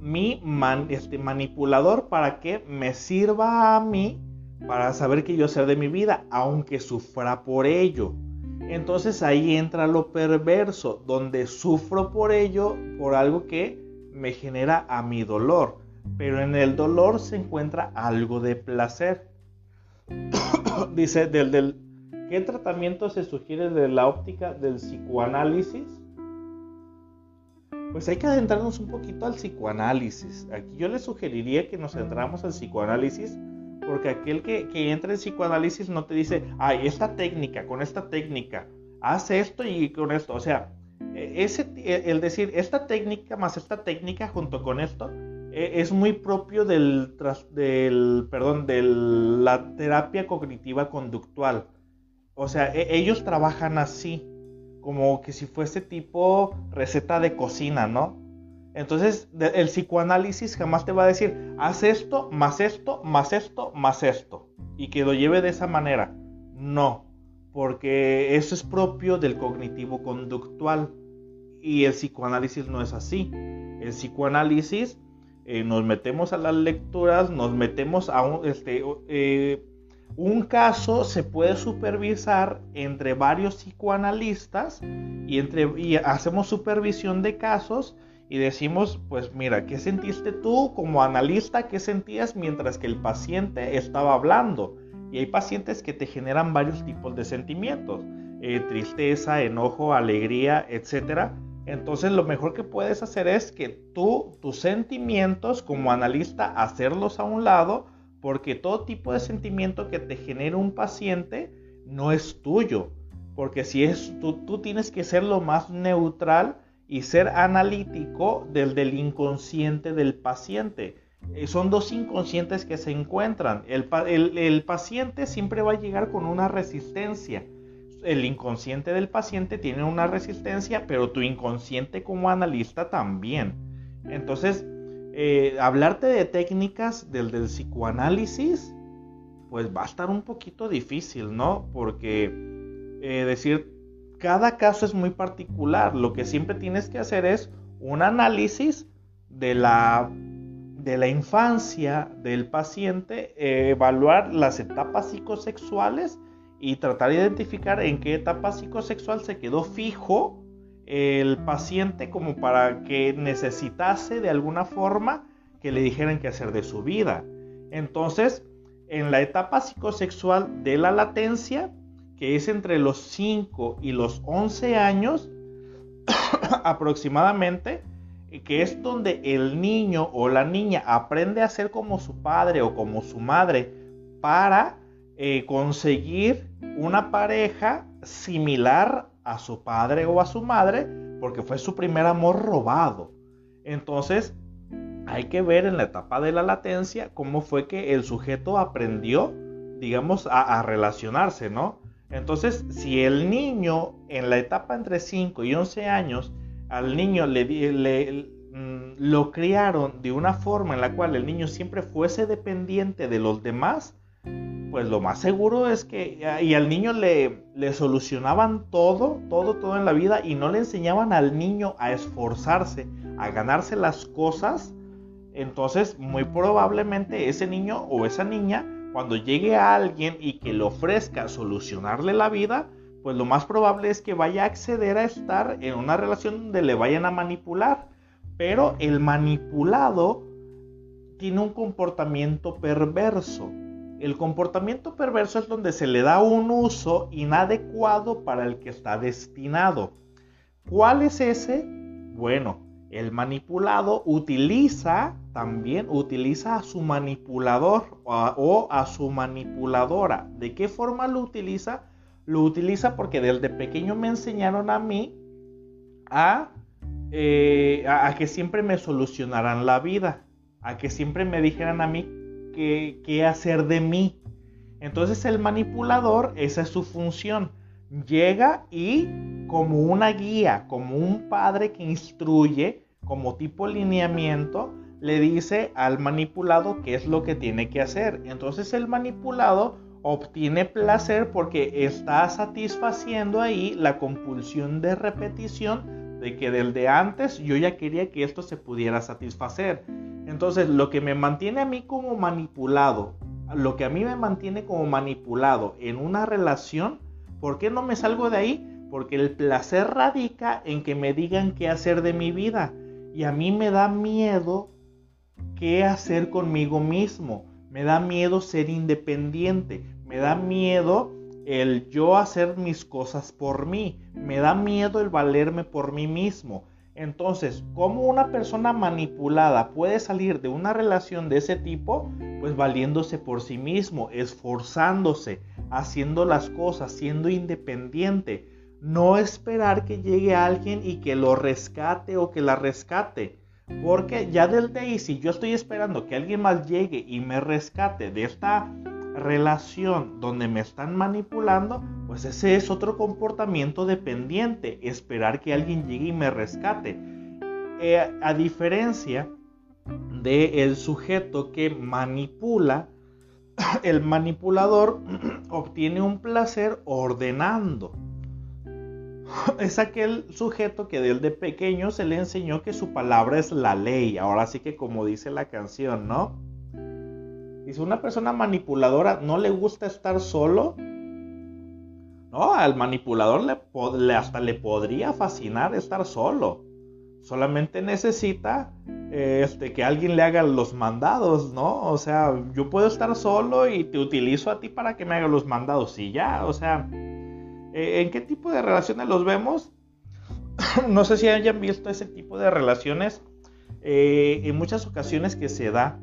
mi manipulador para que me sirva a mí, para saber qué yo hacer de mi vida, aunque sufra por ello. Entonces ahí entra lo perverso, donde sufro por ello, por algo que me genera a mi dolor, pero en el dolor se encuentra algo de placer. Dice ¿qué tratamiento se sugiere desde la óptica del psicoanálisis? pues hay que adentrarnos un poquito al psicoanálisis. Aquí yo les sugeriría que nos entramos al psicoanálisis, porque aquel que entra en psicoanálisis no te dice, ay, esta técnica, con esta técnica, haz esto y con esto. O sea, el decir esta técnica más esta técnica junto con esto es muy propio de la terapia cognitiva conductual. O sea, ellos trabajan así, como que si fuese tipo receta de cocina, ¿no? Entonces, el psicoanálisis jamás te va a decir, haz esto, más esto, más esto, más esto, y que lo lleve de esa manera. No, porque eso es propio del cognitivo conductual, y el psicoanálisis no es así. El psicoanálisis, nos metemos a las lecturas, nos metemos a un caso se puede supervisar entre varios psicoanalistas y hacemos supervisión de casos y decimos, pues mira, ¿qué sentiste tú como analista? ¿Qué sentías mientras que el paciente estaba hablando? Y hay pacientes que te generan varios tipos de sentimientos, tristeza, enojo, alegría, etc. Entonces lo mejor que puedes hacer es que tú, tus sentimientos como analista, hacerlos a un lado, porque todo tipo de sentimiento que te genera un paciente no es tuyo, porque si es tú tienes que ser lo más neutral y ser analítico del inconsciente del paciente. Son dos inconscientes que se encuentran. El paciente siempre va a llegar con una resistencia. El inconsciente del paciente tiene una resistencia, pero tu inconsciente como analista también. Entonces, hablarte de técnicas del psicoanálisis, pues va a estar un poquito difícil, ¿no? Porque decir, cada caso es muy particular. Lo que siempre tienes que hacer es un análisis de la infancia del paciente, evaluar las etapas psicosexuales y tratar de identificar en qué etapa psicosexual se quedó fijo el paciente como para que necesitase de alguna forma que le dijeran qué hacer de su vida. Entonces, en la etapa psicosexual de la latencia, que es entre los 5 y los 11 años aproximadamente, que es donde el niño o la niña aprende a ser como su padre o como su madre para conseguir una pareja similar a su padre o a su madre, porque fue su primer amor robado. Entonces, hay que ver en la etapa de la latencia cómo fue que el sujeto aprendió, digamos, a relacionarse, ¿no? Entonces, si el niño en la etapa entre 5 y 11 años, al niño lo criaron de una forma en la cual el niño siempre fuese dependiente de los demás, pues lo más seguro es que y al niño le solucionaban todo en la vida y no le enseñaban al niño a esforzarse, a ganarse las cosas. Entonces, muy probablemente ese niño o esa niña, cuando llegue a alguien y que le ofrezca solucionarle la vida, pues lo más probable es que vaya a acceder a estar en una relación donde le vayan a manipular. Pero el manipulado tiene un comportamiento perverso. El comportamiento perverso es donde se le da un uso inadecuado para el que está destinado. ¿Cuál es ese? Bueno, el manipulado utiliza a su manipulador o a su manipuladora. ¿De qué forma lo utiliza? Lo utiliza porque desde pequeño me enseñaron a mí a que siempre me solucionaran la vida, a que siempre me dijeran a mí qué hacer de mí. Entonces el manipulador, esa es su función, llega y como una guía, como un padre que instruye, como tipo lineamiento, le dice al manipulado qué es lo que tiene que hacer. Entonces el manipulado obtiene placer porque está satisfaciendo ahí la compulsión de repetición de que desde antes yo ya quería que esto se pudiera satisfacer. Entonces, lo que me mantiene a mí como manipulado, lo que a mí me mantiene como manipulado en una relación, ¿por qué no me salgo de ahí? Porque el placer radica en que me digan qué hacer de mi vida. Y a mí me da miedo qué hacer conmigo mismo. Me da miedo ser independiente. Me da miedo el yo hacer mis cosas por mí. Me da miedo el valerme por mí mismo. Entonces, ¿cómo una persona manipulada puede salir de una relación de ese tipo? Pues valiéndose por sí mismo, esforzándose, haciendo las cosas, siendo independiente. No esperar que llegue alguien y que lo rescate o que la rescate. Porque ya desde ahí, si yo estoy esperando que alguien más llegue y me rescate de esta relación donde me están manipulando, pues ese es otro comportamiento dependiente, esperar que alguien llegue y me rescate. A diferencia del sujeto que manipula, el manipulador obtiene un placer ordenando. Es aquel sujeto que desde pequeño se le enseñó que su palabra es la ley. Ahora sí que como dice la canción, ¿no? Dice, una persona manipuladora no le gusta estar solo. No, al manipulador hasta le podría fascinar estar solo. Solamente necesita que alguien le haga los mandados, ¿no? O sea, yo puedo estar solo y te utilizo a ti para que me haga los mandados y ya. O sea, ¿en qué tipo de relaciones los vemos? No sé si hayan visto ese tipo de relaciones en muchas ocasiones que se da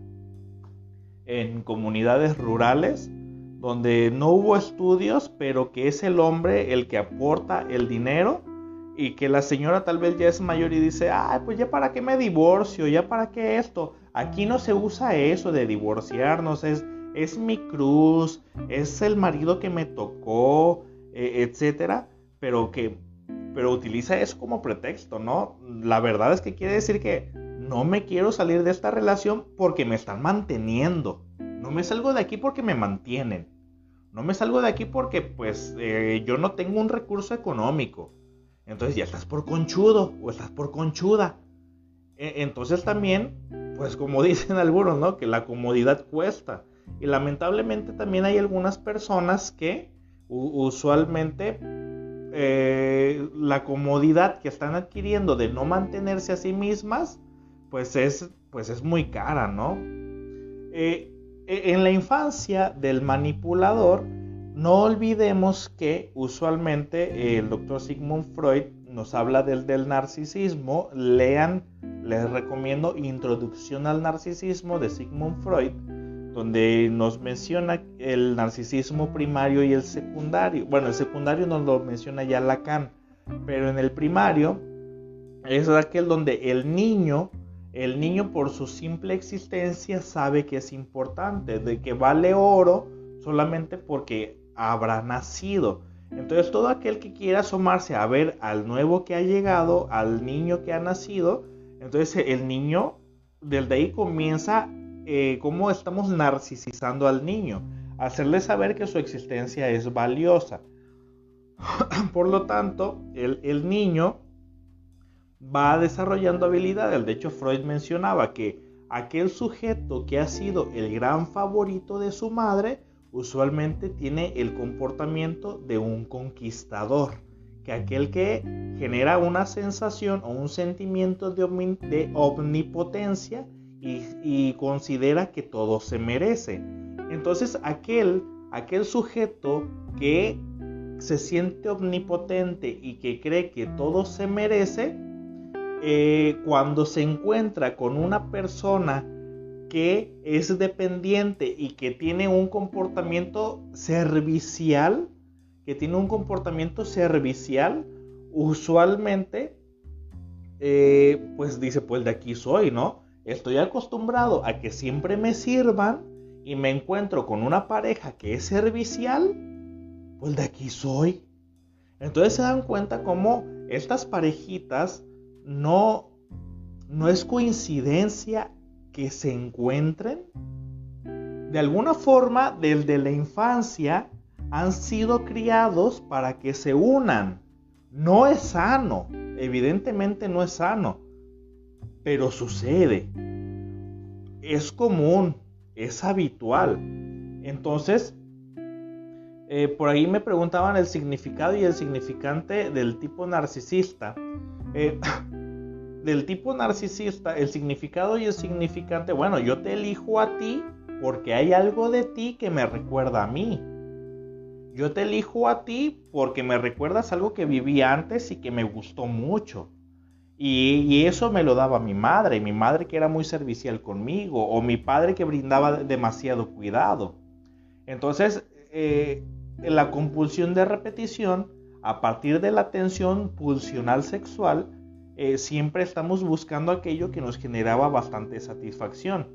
en comunidades rurales donde no hubo estudios, pero que es el hombre el que aporta el dinero y que la señora tal vez ya es mayor y dice, ay, pues ya para qué me divorcio, ya para qué esto. Aquí no se usa eso de divorciarnos, es mi cruz, es el marido que me tocó, etcétera, pero utiliza eso como pretexto, ¿no? La verdad es que quiere decir que no me quiero salir de esta relación porque me están manteniendo. No me salgo de aquí porque me mantienen. No me salgo de aquí porque pues yo no tengo un recurso económico. Entonces ya estás por conchudo o estás por conchuda. Entonces también, pues como dicen algunos, ¿no? Que la comodidad cuesta. Y lamentablemente también hay algunas personas que usualmente la comodidad que están adquiriendo de no mantenerse a sí mismas, pues es muy cara, ¿no? En la infancia del manipulador, no olvidemos que usualmente el doctor Sigmund Freud nos habla del narcisismo. Lean, les recomiendo Introducción al Narcisismo de Sigmund Freud, donde nos menciona el narcisismo primario y el secundario. Bueno, el secundario nos lo menciona ya Lacan, pero en el primario es aquel donde el niño por su simple existencia sabe que es importante, de que vale oro solamente porque habrá nacido. Entonces todo aquel que quiera asomarse a ver al nuevo que ha llegado, al niño que ha nacido, entonces el niño desde ahí comienza cómo estamos narcisizando al niño, hacerle saber que su existencia es valiosa. Por lo tanto, el niño va desarrollando habilidades. De hecho, Freud mencionaba que aquel sujeto que ha sido el gran favorito de su madre usualmente tiene el comportamiento de un conquistador, que aquel que genera una sensación o un sentimiento de omnipotencia y considera que todo se merece. Entonces aquel sujeto que se siente omnipotente y que cree que todo se merece, cuando se encuentra con una persona que es dependiente y que tiene un comportamiento servicial, usualmente, pues dice, pues de aquí soy, ¿no? Estoy acostumbrado a que siempre me sirvan y me encuentro con una pareja que es servicial, pues de aquí soy. Entonces se dan cuenta cómo estas parejitas no es coincidencia que se encuentren. De alguna forma, desde la infancia, han sido criados para que se unan. No es sano, evidentemente no es sano, pero sucede. Es común, es habitual. Entonces, por ahí me preguntaban el significado y el significante del tipo narcisista. Del tipo narcisista, el significado y el significante, bueno, yo te elijo a ti porque hay algo de ti que me recuerda a mí. Yo te elijo a ti porque me recuerdas algo que viví antes y que me gustó mucho. Y eso me lo daba mi madre que era muy servicial conmigo, o mi padre que brindaba demasiado cuidado. Entonces, la compulsión de repetición, a partir de la tensión pulsional sexual, siempre estamos buscando aquello que nos generaba bastante satisfacción.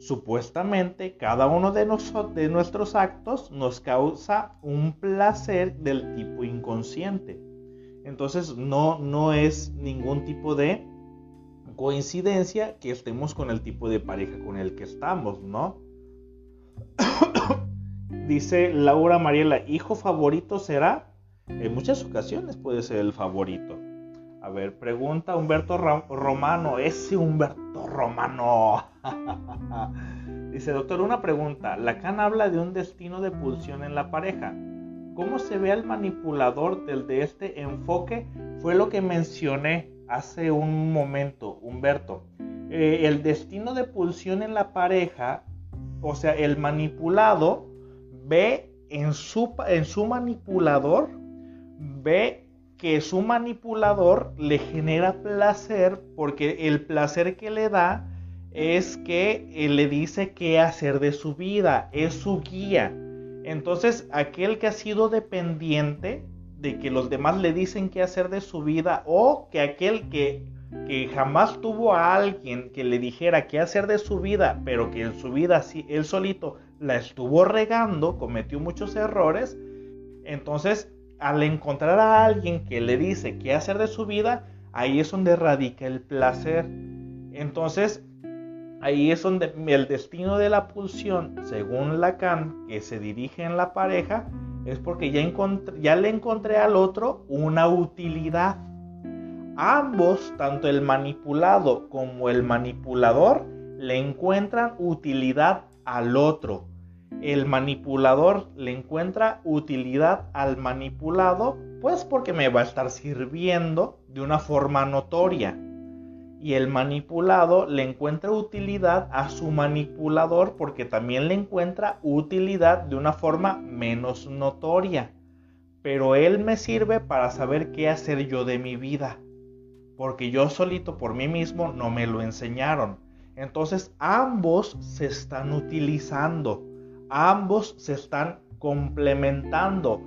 Supuestamente, cada uno de nuestros actos nos causa un placer del tipo inconsciente. Entonces no es ningún tipo de coincidencia que estemos con el tipo de pareja con el que estamos, ¿no? Dice Laura Mariela, ¿hijo favorito será? En muchas ocasiones puede ser el favorito. A ver, pregunta Humberto Romano, ese Humberto Romano. Dice, doctor, una pregunta. Lacan habla de un destino de pulsión en la pareja. ¿Cómo se ve al manipulador desde este enfoque? Fue lo que mencioné hace un momento, Humberto. El destino de pulsión en la pareja, o sea, el manipulado ve en su manipulador, ve que su manipulador le genera placer, porque el placer que le da es que le dice qué hacer de su vida, es su guía. Entonces, aquel que ha sido dependiente de que los demás le dicen qué hacer de su vida, o que aquel que jamás tuvo a alguien que le dijera qué hacer de su vida, pero que en su vida sí, él solito la estuvo regando, cometió muchos errores, entonces al encontrar a alguien que le dice qué hacer de su vida, ahí es donde radica el placer. Entonces, ahí es donde el destino de la pulsión, según Lacan, que se dirige en la pareja, es porque ya le encontré al otro una utilidad. Ambos, tanto el manipulado como el manipulador, le encuentran utilidad al otro. El manipulador le encuentra utilidad al manipulado, pues porque me va a estar sirviendo de una forma notoria. Y el manipulado le encuentra utilidad a su manipulador porque también le encuentra utilidad de una forma menos notoria. Pero él me sirve para saber qué hacer yo de mi vida, porque yo solito por mí mismo no me lo enseñaron. Entonces ambos se están utilizando, ambos se están complementando.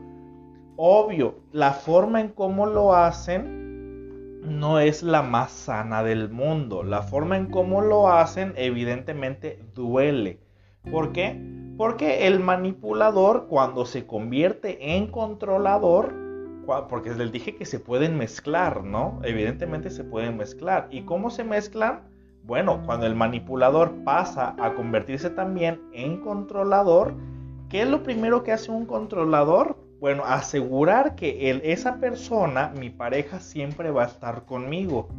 Obvio, la forma en cómo lo hacen no es la más sana del mundo. La forma en cómo lo hacen evidentemente duele. ¿Por qué? Porque el manipulador, cuando se convierte en controlador, porque les dije que se pueden mezclar, ¿no? Evidentemente se pueden mezclar. ¿Y cómo se mezclan? Bueno, cuando el manipulador pasa a convertirse también en controlador, ¿qué es lo primero que hace un controlador? Bueno, asegurar que esa persona, mi pareja, siempre va a estar conmigo.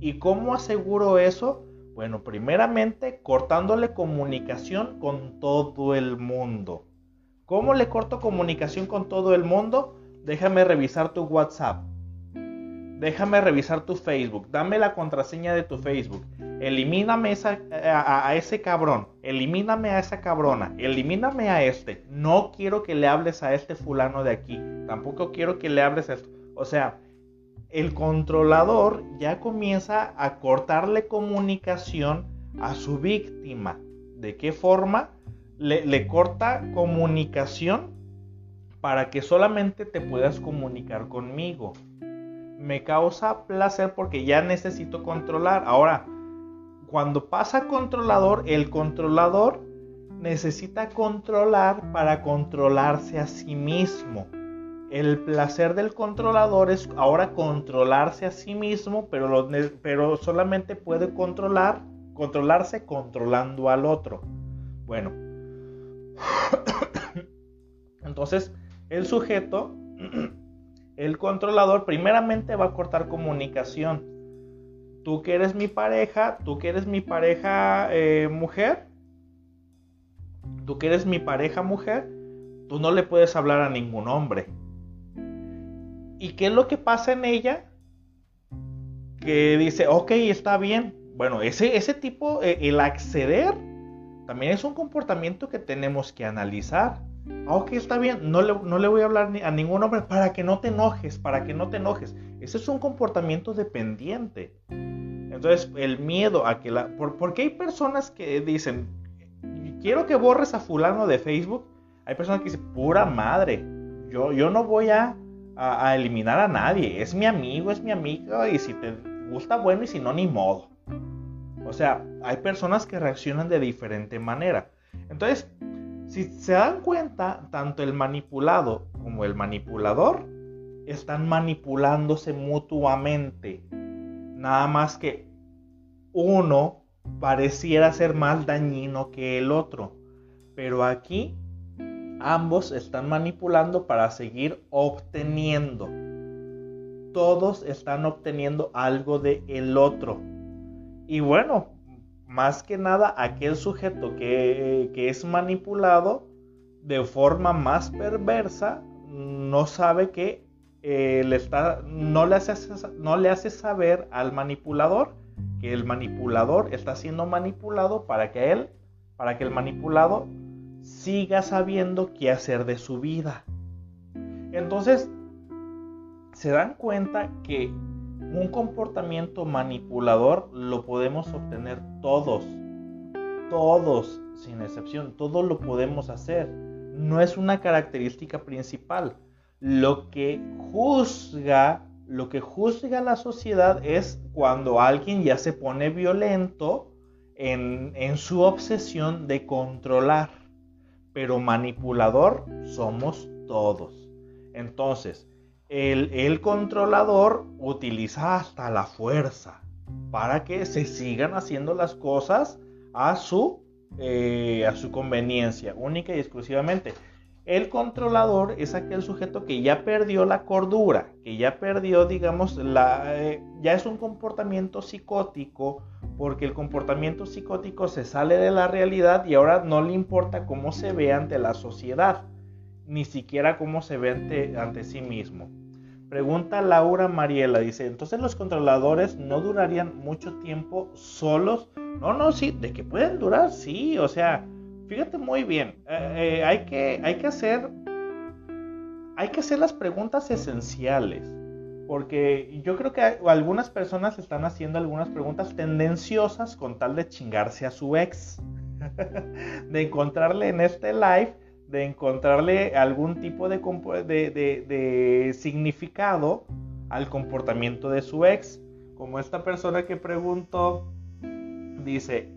¿Y cómo aseguro eso? Bueno, primeramente cortándole comunicación con todo el mundo. ¿Cómo le corto comunicación con todo el mundo? Déjame revisar tu WhatsApp. Déjame revisar tu Facebook. Dame la contraseña de tu Facebook. Elimíname a ese cabrón. Elimíname a esa cabrona. Elimíname a este. No quiero que le hables a este fulano de aquí. Tampoco quiero que le hables a esto. O sea, el controlador ya comienza a cortarle comunicación a su víctima. ¿De qué forma? Le corta comunicación para que solamente te puedas comunicar conmigo. Me causa placer porque ya necesito controlar. Ahora, cuando pasa controlador, el controlador necesita controlar para controlarse a sí mismo. El placer del controlador es ahora controlarse a sí mismo, pero solamente puede controlarse controlando al otro. Bueno, entonces el sujeto... El controlador primeramente va a cortar comunicación. Tú que eres mi pareja mujer, tú no le puedes hablar a ningún hombre. ¿Y qué es lo que pasa en ella? Que dice, ok, está bien. Bueno, ese tipo, el acceder, también es un comportamiento que tenemos que analizar. Ok, está bien, no le voy a hablar a ningún hombre para que no te enojes, Ese es un comportamiento dependiente. Entonces, el miedo a que porque hay personas que dicen, quiero que borres a fulano de Facebook. Hay personas que dicen, pura madre, yo no voy a eliminar a nadie. Es mi amigo, es mi amiga, y si te gusta, bueno, y si no, ni modo. O sea, hay personas que reaccionan de diferente manera. Entonces, si se dan cuenta, tanto el manipulado como el manipulador están manipulándose mutuamente. Nada más que uno pareciera ser más dañino que el otro. Pero aquí ambos están manipulando para seguir obteniendo. Todos están obteniendo algo de el otro. Y bueno, más que nada aquel sujeto que es manipulado de forma más perversa no sabe que no le hace saber al manipulador que el manipulador está siendo manipulado para que el manipulado siga sabiendo qué hacer de su vida. Entonces, se dan cuenta que un comportamiento manipulador lo podemos obtener todos, sin excepción, todos lo podemos hacer. No es una característica principal. Lo que juzga la sociedad es cuando alguien ya se pone violento en su obsesión de controlar. Pero manipulador somos todos. Entonces, El controlador utiliza hasta la fuerza para que se sigan haciendo las cosas a su conveniencia, única y exclusivamente. El controlador es aquel sujeto que ya perdió la cordura, que ya perdió, digamos, ya es un comportamiento psicótico, porque el comportamiento psicótico se sale de la realidad y ahora no le importa cómo se ve ante la sociedad, ni siquiera cómo se ve ante sí mismo. Pregunta Laura Mariela, dice, ¿entonces los controladores no durarían mucho tiempo solos? No, sí, de que pueden durar, sí, o sea, fíjate muy bien, hay que hacer las preguntas esenciales, porque yo creo que algunas personas están haciendo algunas preguntas tendenciosas con tal de chingarse a su ex, de encontrarle en este live, de encontrarle algún tipo de significado al comportamiento de su ex. Como esta persona que preguntó, dice,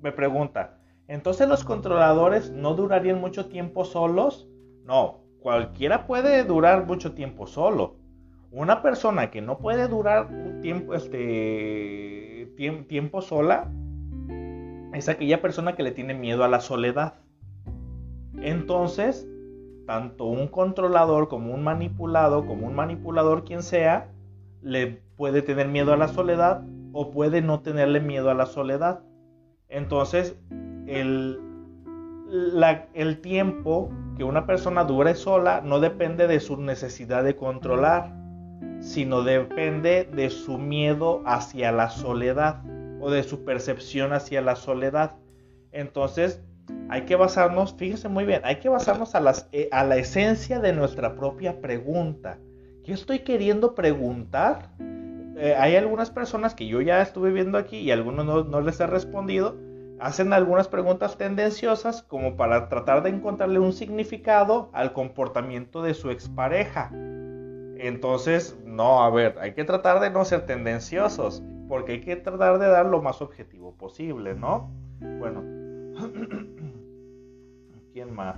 me pregunta, ¿entonces los controladores no durarían mucho tiempo solos? No, cualquiera puede durar mucho tiempo solo. Una persona que no puede durar tiempo sola es aquella persona que le tiene miedo a la soledad. Entonces, tanto un controlador como un manipulador, quien sea, le puede tener miedo a la soledad o puede no tenerle miedo a la soledad. Entonces, el tiempo que una persona dure sola no depende de su necesidad de controlar, sino depende de su miedo hacia la soledad o de su percepción hacia la soledad. Entonces, hay que basarnos a la esencia de nuestra propia pregunta. ¿Qué estoy queriendo preguntar? Hay algunas personas que yo ya estuve viendo aquí y algunos no les he respondido. Hacen algunas preguntas tendenciosas como para tratar de encontrarle un significado al comportamiento de su expareja. Entonces, hay que tratar de no ser tendenciosos, porque hay que tratar de dar lo más objetivo posible, ¿no? Bueno. ¿Quién más?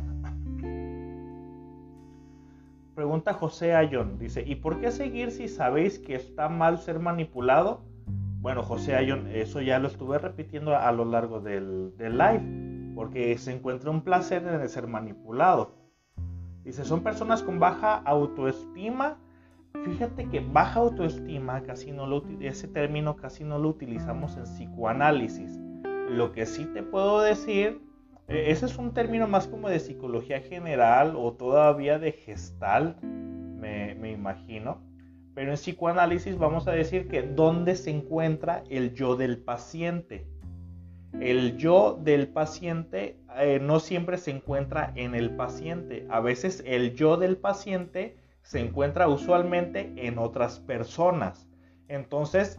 Pregunta José Ayón, dice, ¿y por qué seguir si sabéis que está mal ser manipulado? Bueno, José Ayón, eso ya lo estuve repitiendo a lo largo del live, porque se encuentra un placer en el ser manipulado. Dice, son personas con baja autoestima. Fíjate que baja autoestima ese término casi no lo utilizamos en psicoanálisis. Lo que sí te puedo decir, ese es un término más como de psicología general o todavía de Gestalt, me imagino. Pero en psicoanálisis vamos a decir que dónde se encuentra el yo del paciente. El yo del paciente no siempre se encuentra en el paciente. A veces el yo del paciente se encuentra usualmente en otras personas. Entonces,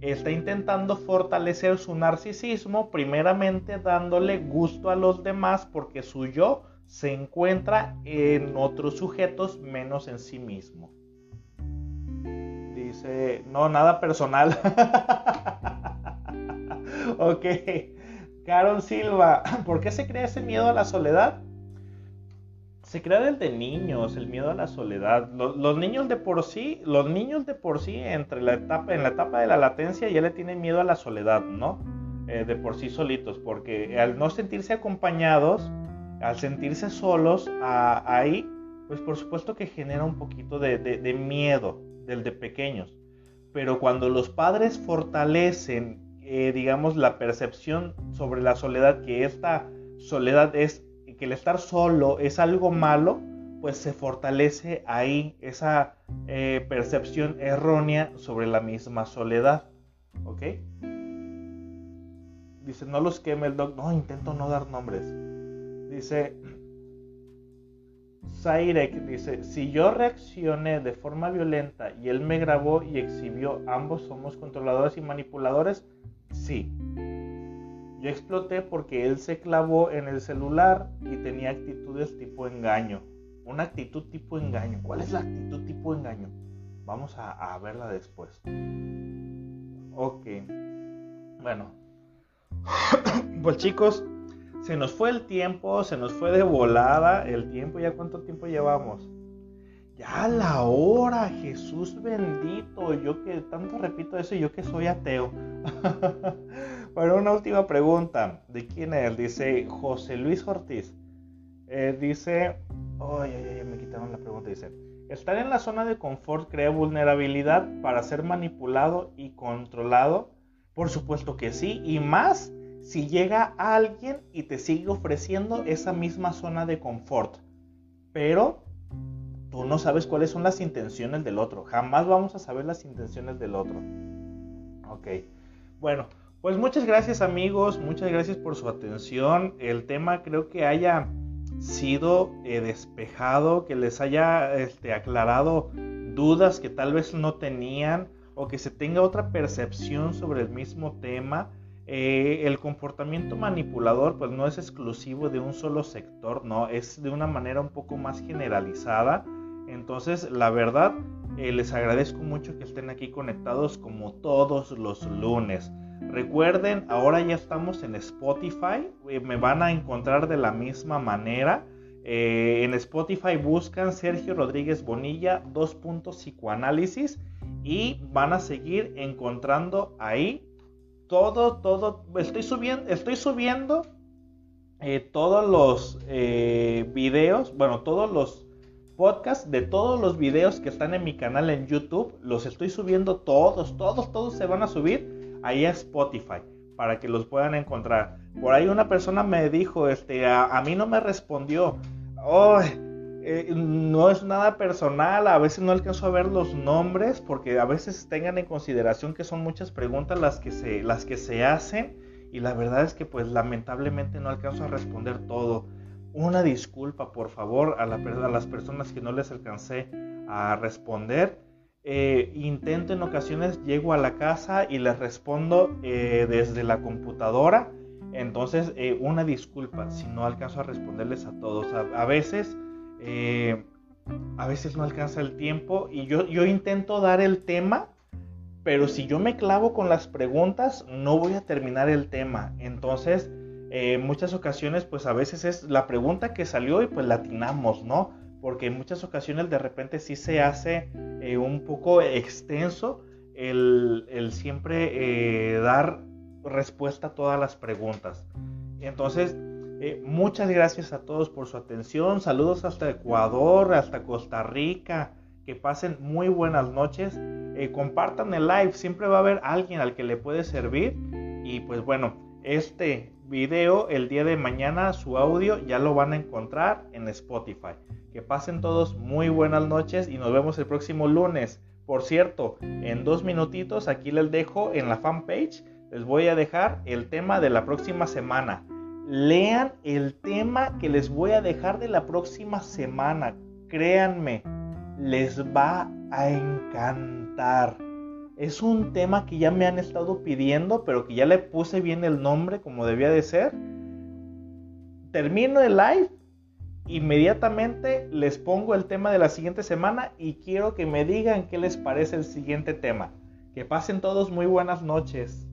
está intentando fortalecer su narcisismo, primeramente dándole gusto a los demás, porque su yo se encuentra en otros sujetos menos en sí mismo. Dice, no, nada personal. Ok. Caron Silva, ¿por qué se crea ese miedo a la soledad? Se crea desde niños el miedo a la soledad. Los niños de por sí en la etapa de la latencia ya le tienen miedo a la soledad, ¿no? De por sí solitos, porque al no sentirse acompañados, al sentirse solos, ahí, pues por supuesto que genera un poquito de miedo del de pequeños. Pero cuando los padres fortalecen, digamos, la percepción sobre la soledad, que esta soledad es, que el estar solo es algo malo, pues se fortalece ahí esa percepción errónea sobre la misma soledad, ¿ok? Dice, no los queme el doc, no, intento no dar nombres. Dice, Zairek, dice, si yo reaccioné de forma violenta y él me grabó y exhibió, ambos somos controladores y manipuladores, sí. Yo exploté porque él se clavó en el celular y tenía actitudes tipo engaño. Una actitud tipo engaño. ¿Cuál es la actitud tipo engaño? Vamos a verla después. Ok. Bueno. Pues chicos, se nos fue el tiempo, se nos fue de volada el tiempo. ¿Ya cuánto tiempo llevamos? Ya la hora, Jesús bendito. Yo que tanto repito eso, yo que soy ateo. Bueno, una última pregunta. ¿De quién es? Dice José Luis Ortiz. Dice... Ay, me quitaron la pregunta. Dice... ¿Estar en la zona de confort crea vulnerabilidad para ser manipulado y controlado? Por supuesto que sí. Y más si llega alguien y te sigue ofreciendo esa misma zona de confort. Pero tú no sabes cuáles son las intenciones del otro. Jamás vamos a saber las intenciones del otro. Ok. Bueno... Pues muchas gracias amigos, muchas gracias por su atención. El tema creo que haya sido despejado, que les haya aclarado dudas que tal vez no tenían, o que se tenga otra percepción sobre el mismo tema. El comportamiento manipulador pues no es exclusivo de un solo sector, no, es de una manera un poco más generalizada. Entonces la verdad les agradezco mucho que estén aquí conectados como todos los lunes. Recuerden, ahora ya estamos en Spotify, me van a encontrar de la misma manera. En Spotify buscan Sergio Rodríguez Bonilla 2. Psicoanálisis y van a seguir encontrando ahí todo. Estoy subiendo todos los videos, bueno, todos los podcasts de todos los videos que están en mi canal en YouTube. Los estoy subiendo todos se van a subir ahí a Spotify, para que los puedan encontrar. Por ahí una persona me dijo, a mí no me respondió. No es nada personal, a veces no alcanzo a ver los nombres, porque a veces tengan en consideración que son muchas preguntas las que se hacen, y la verdad es que pues lamentablemente no alcanzo a responder todo. Una disculpa, por favor, a las personas que no les alcancé a responder. Intento en ocasiones, llego a la casa y les respondo desde la computadora. Entonces una disculpa si no alcanzo a responderles a todos. A veces no alcanza el tiempo, y yo intento dar el tema, pero si yo me clavo con las preguntas no voy a terminar el tema. Entonces en muchas ocasiones pues a veces es la pregunta que salió y pues la atinamos, ¿no? Porque en muchas ocasiones de repente sí se hace un poco extenso el siempre dar respuesta a todas las preguntas. Entonces, muchas gracias a todos por su atención. Saludos hasta Ecuador, hasta Costa Rica. Que pasen muy buenas noches. Compartan el live. Siempre va a haber alguien al que le puede servir. Y pues bueno, este video el día de mañana, su audio, ya lo van a encontrar en Spotify. Que pasen todos muy buenas noches y nos vemos el próximo lunes. Por cierto, en 2 minutitos aquí les dejo en la fanpage les voy a dejar el tema de la próxima semana. Lean el tema que les voy a dejar de la próxima semana. Créanme, les va a encantar. Es un tema que ya me han estado pidiendo, pero que ya le puse bien el nombre como debía de ser. Termino el live, inmediatamente les pongo el tema de la siguiente semana y quiero que me digan qué les parece el siguiente tema. Que pasen todos muy buenas noches.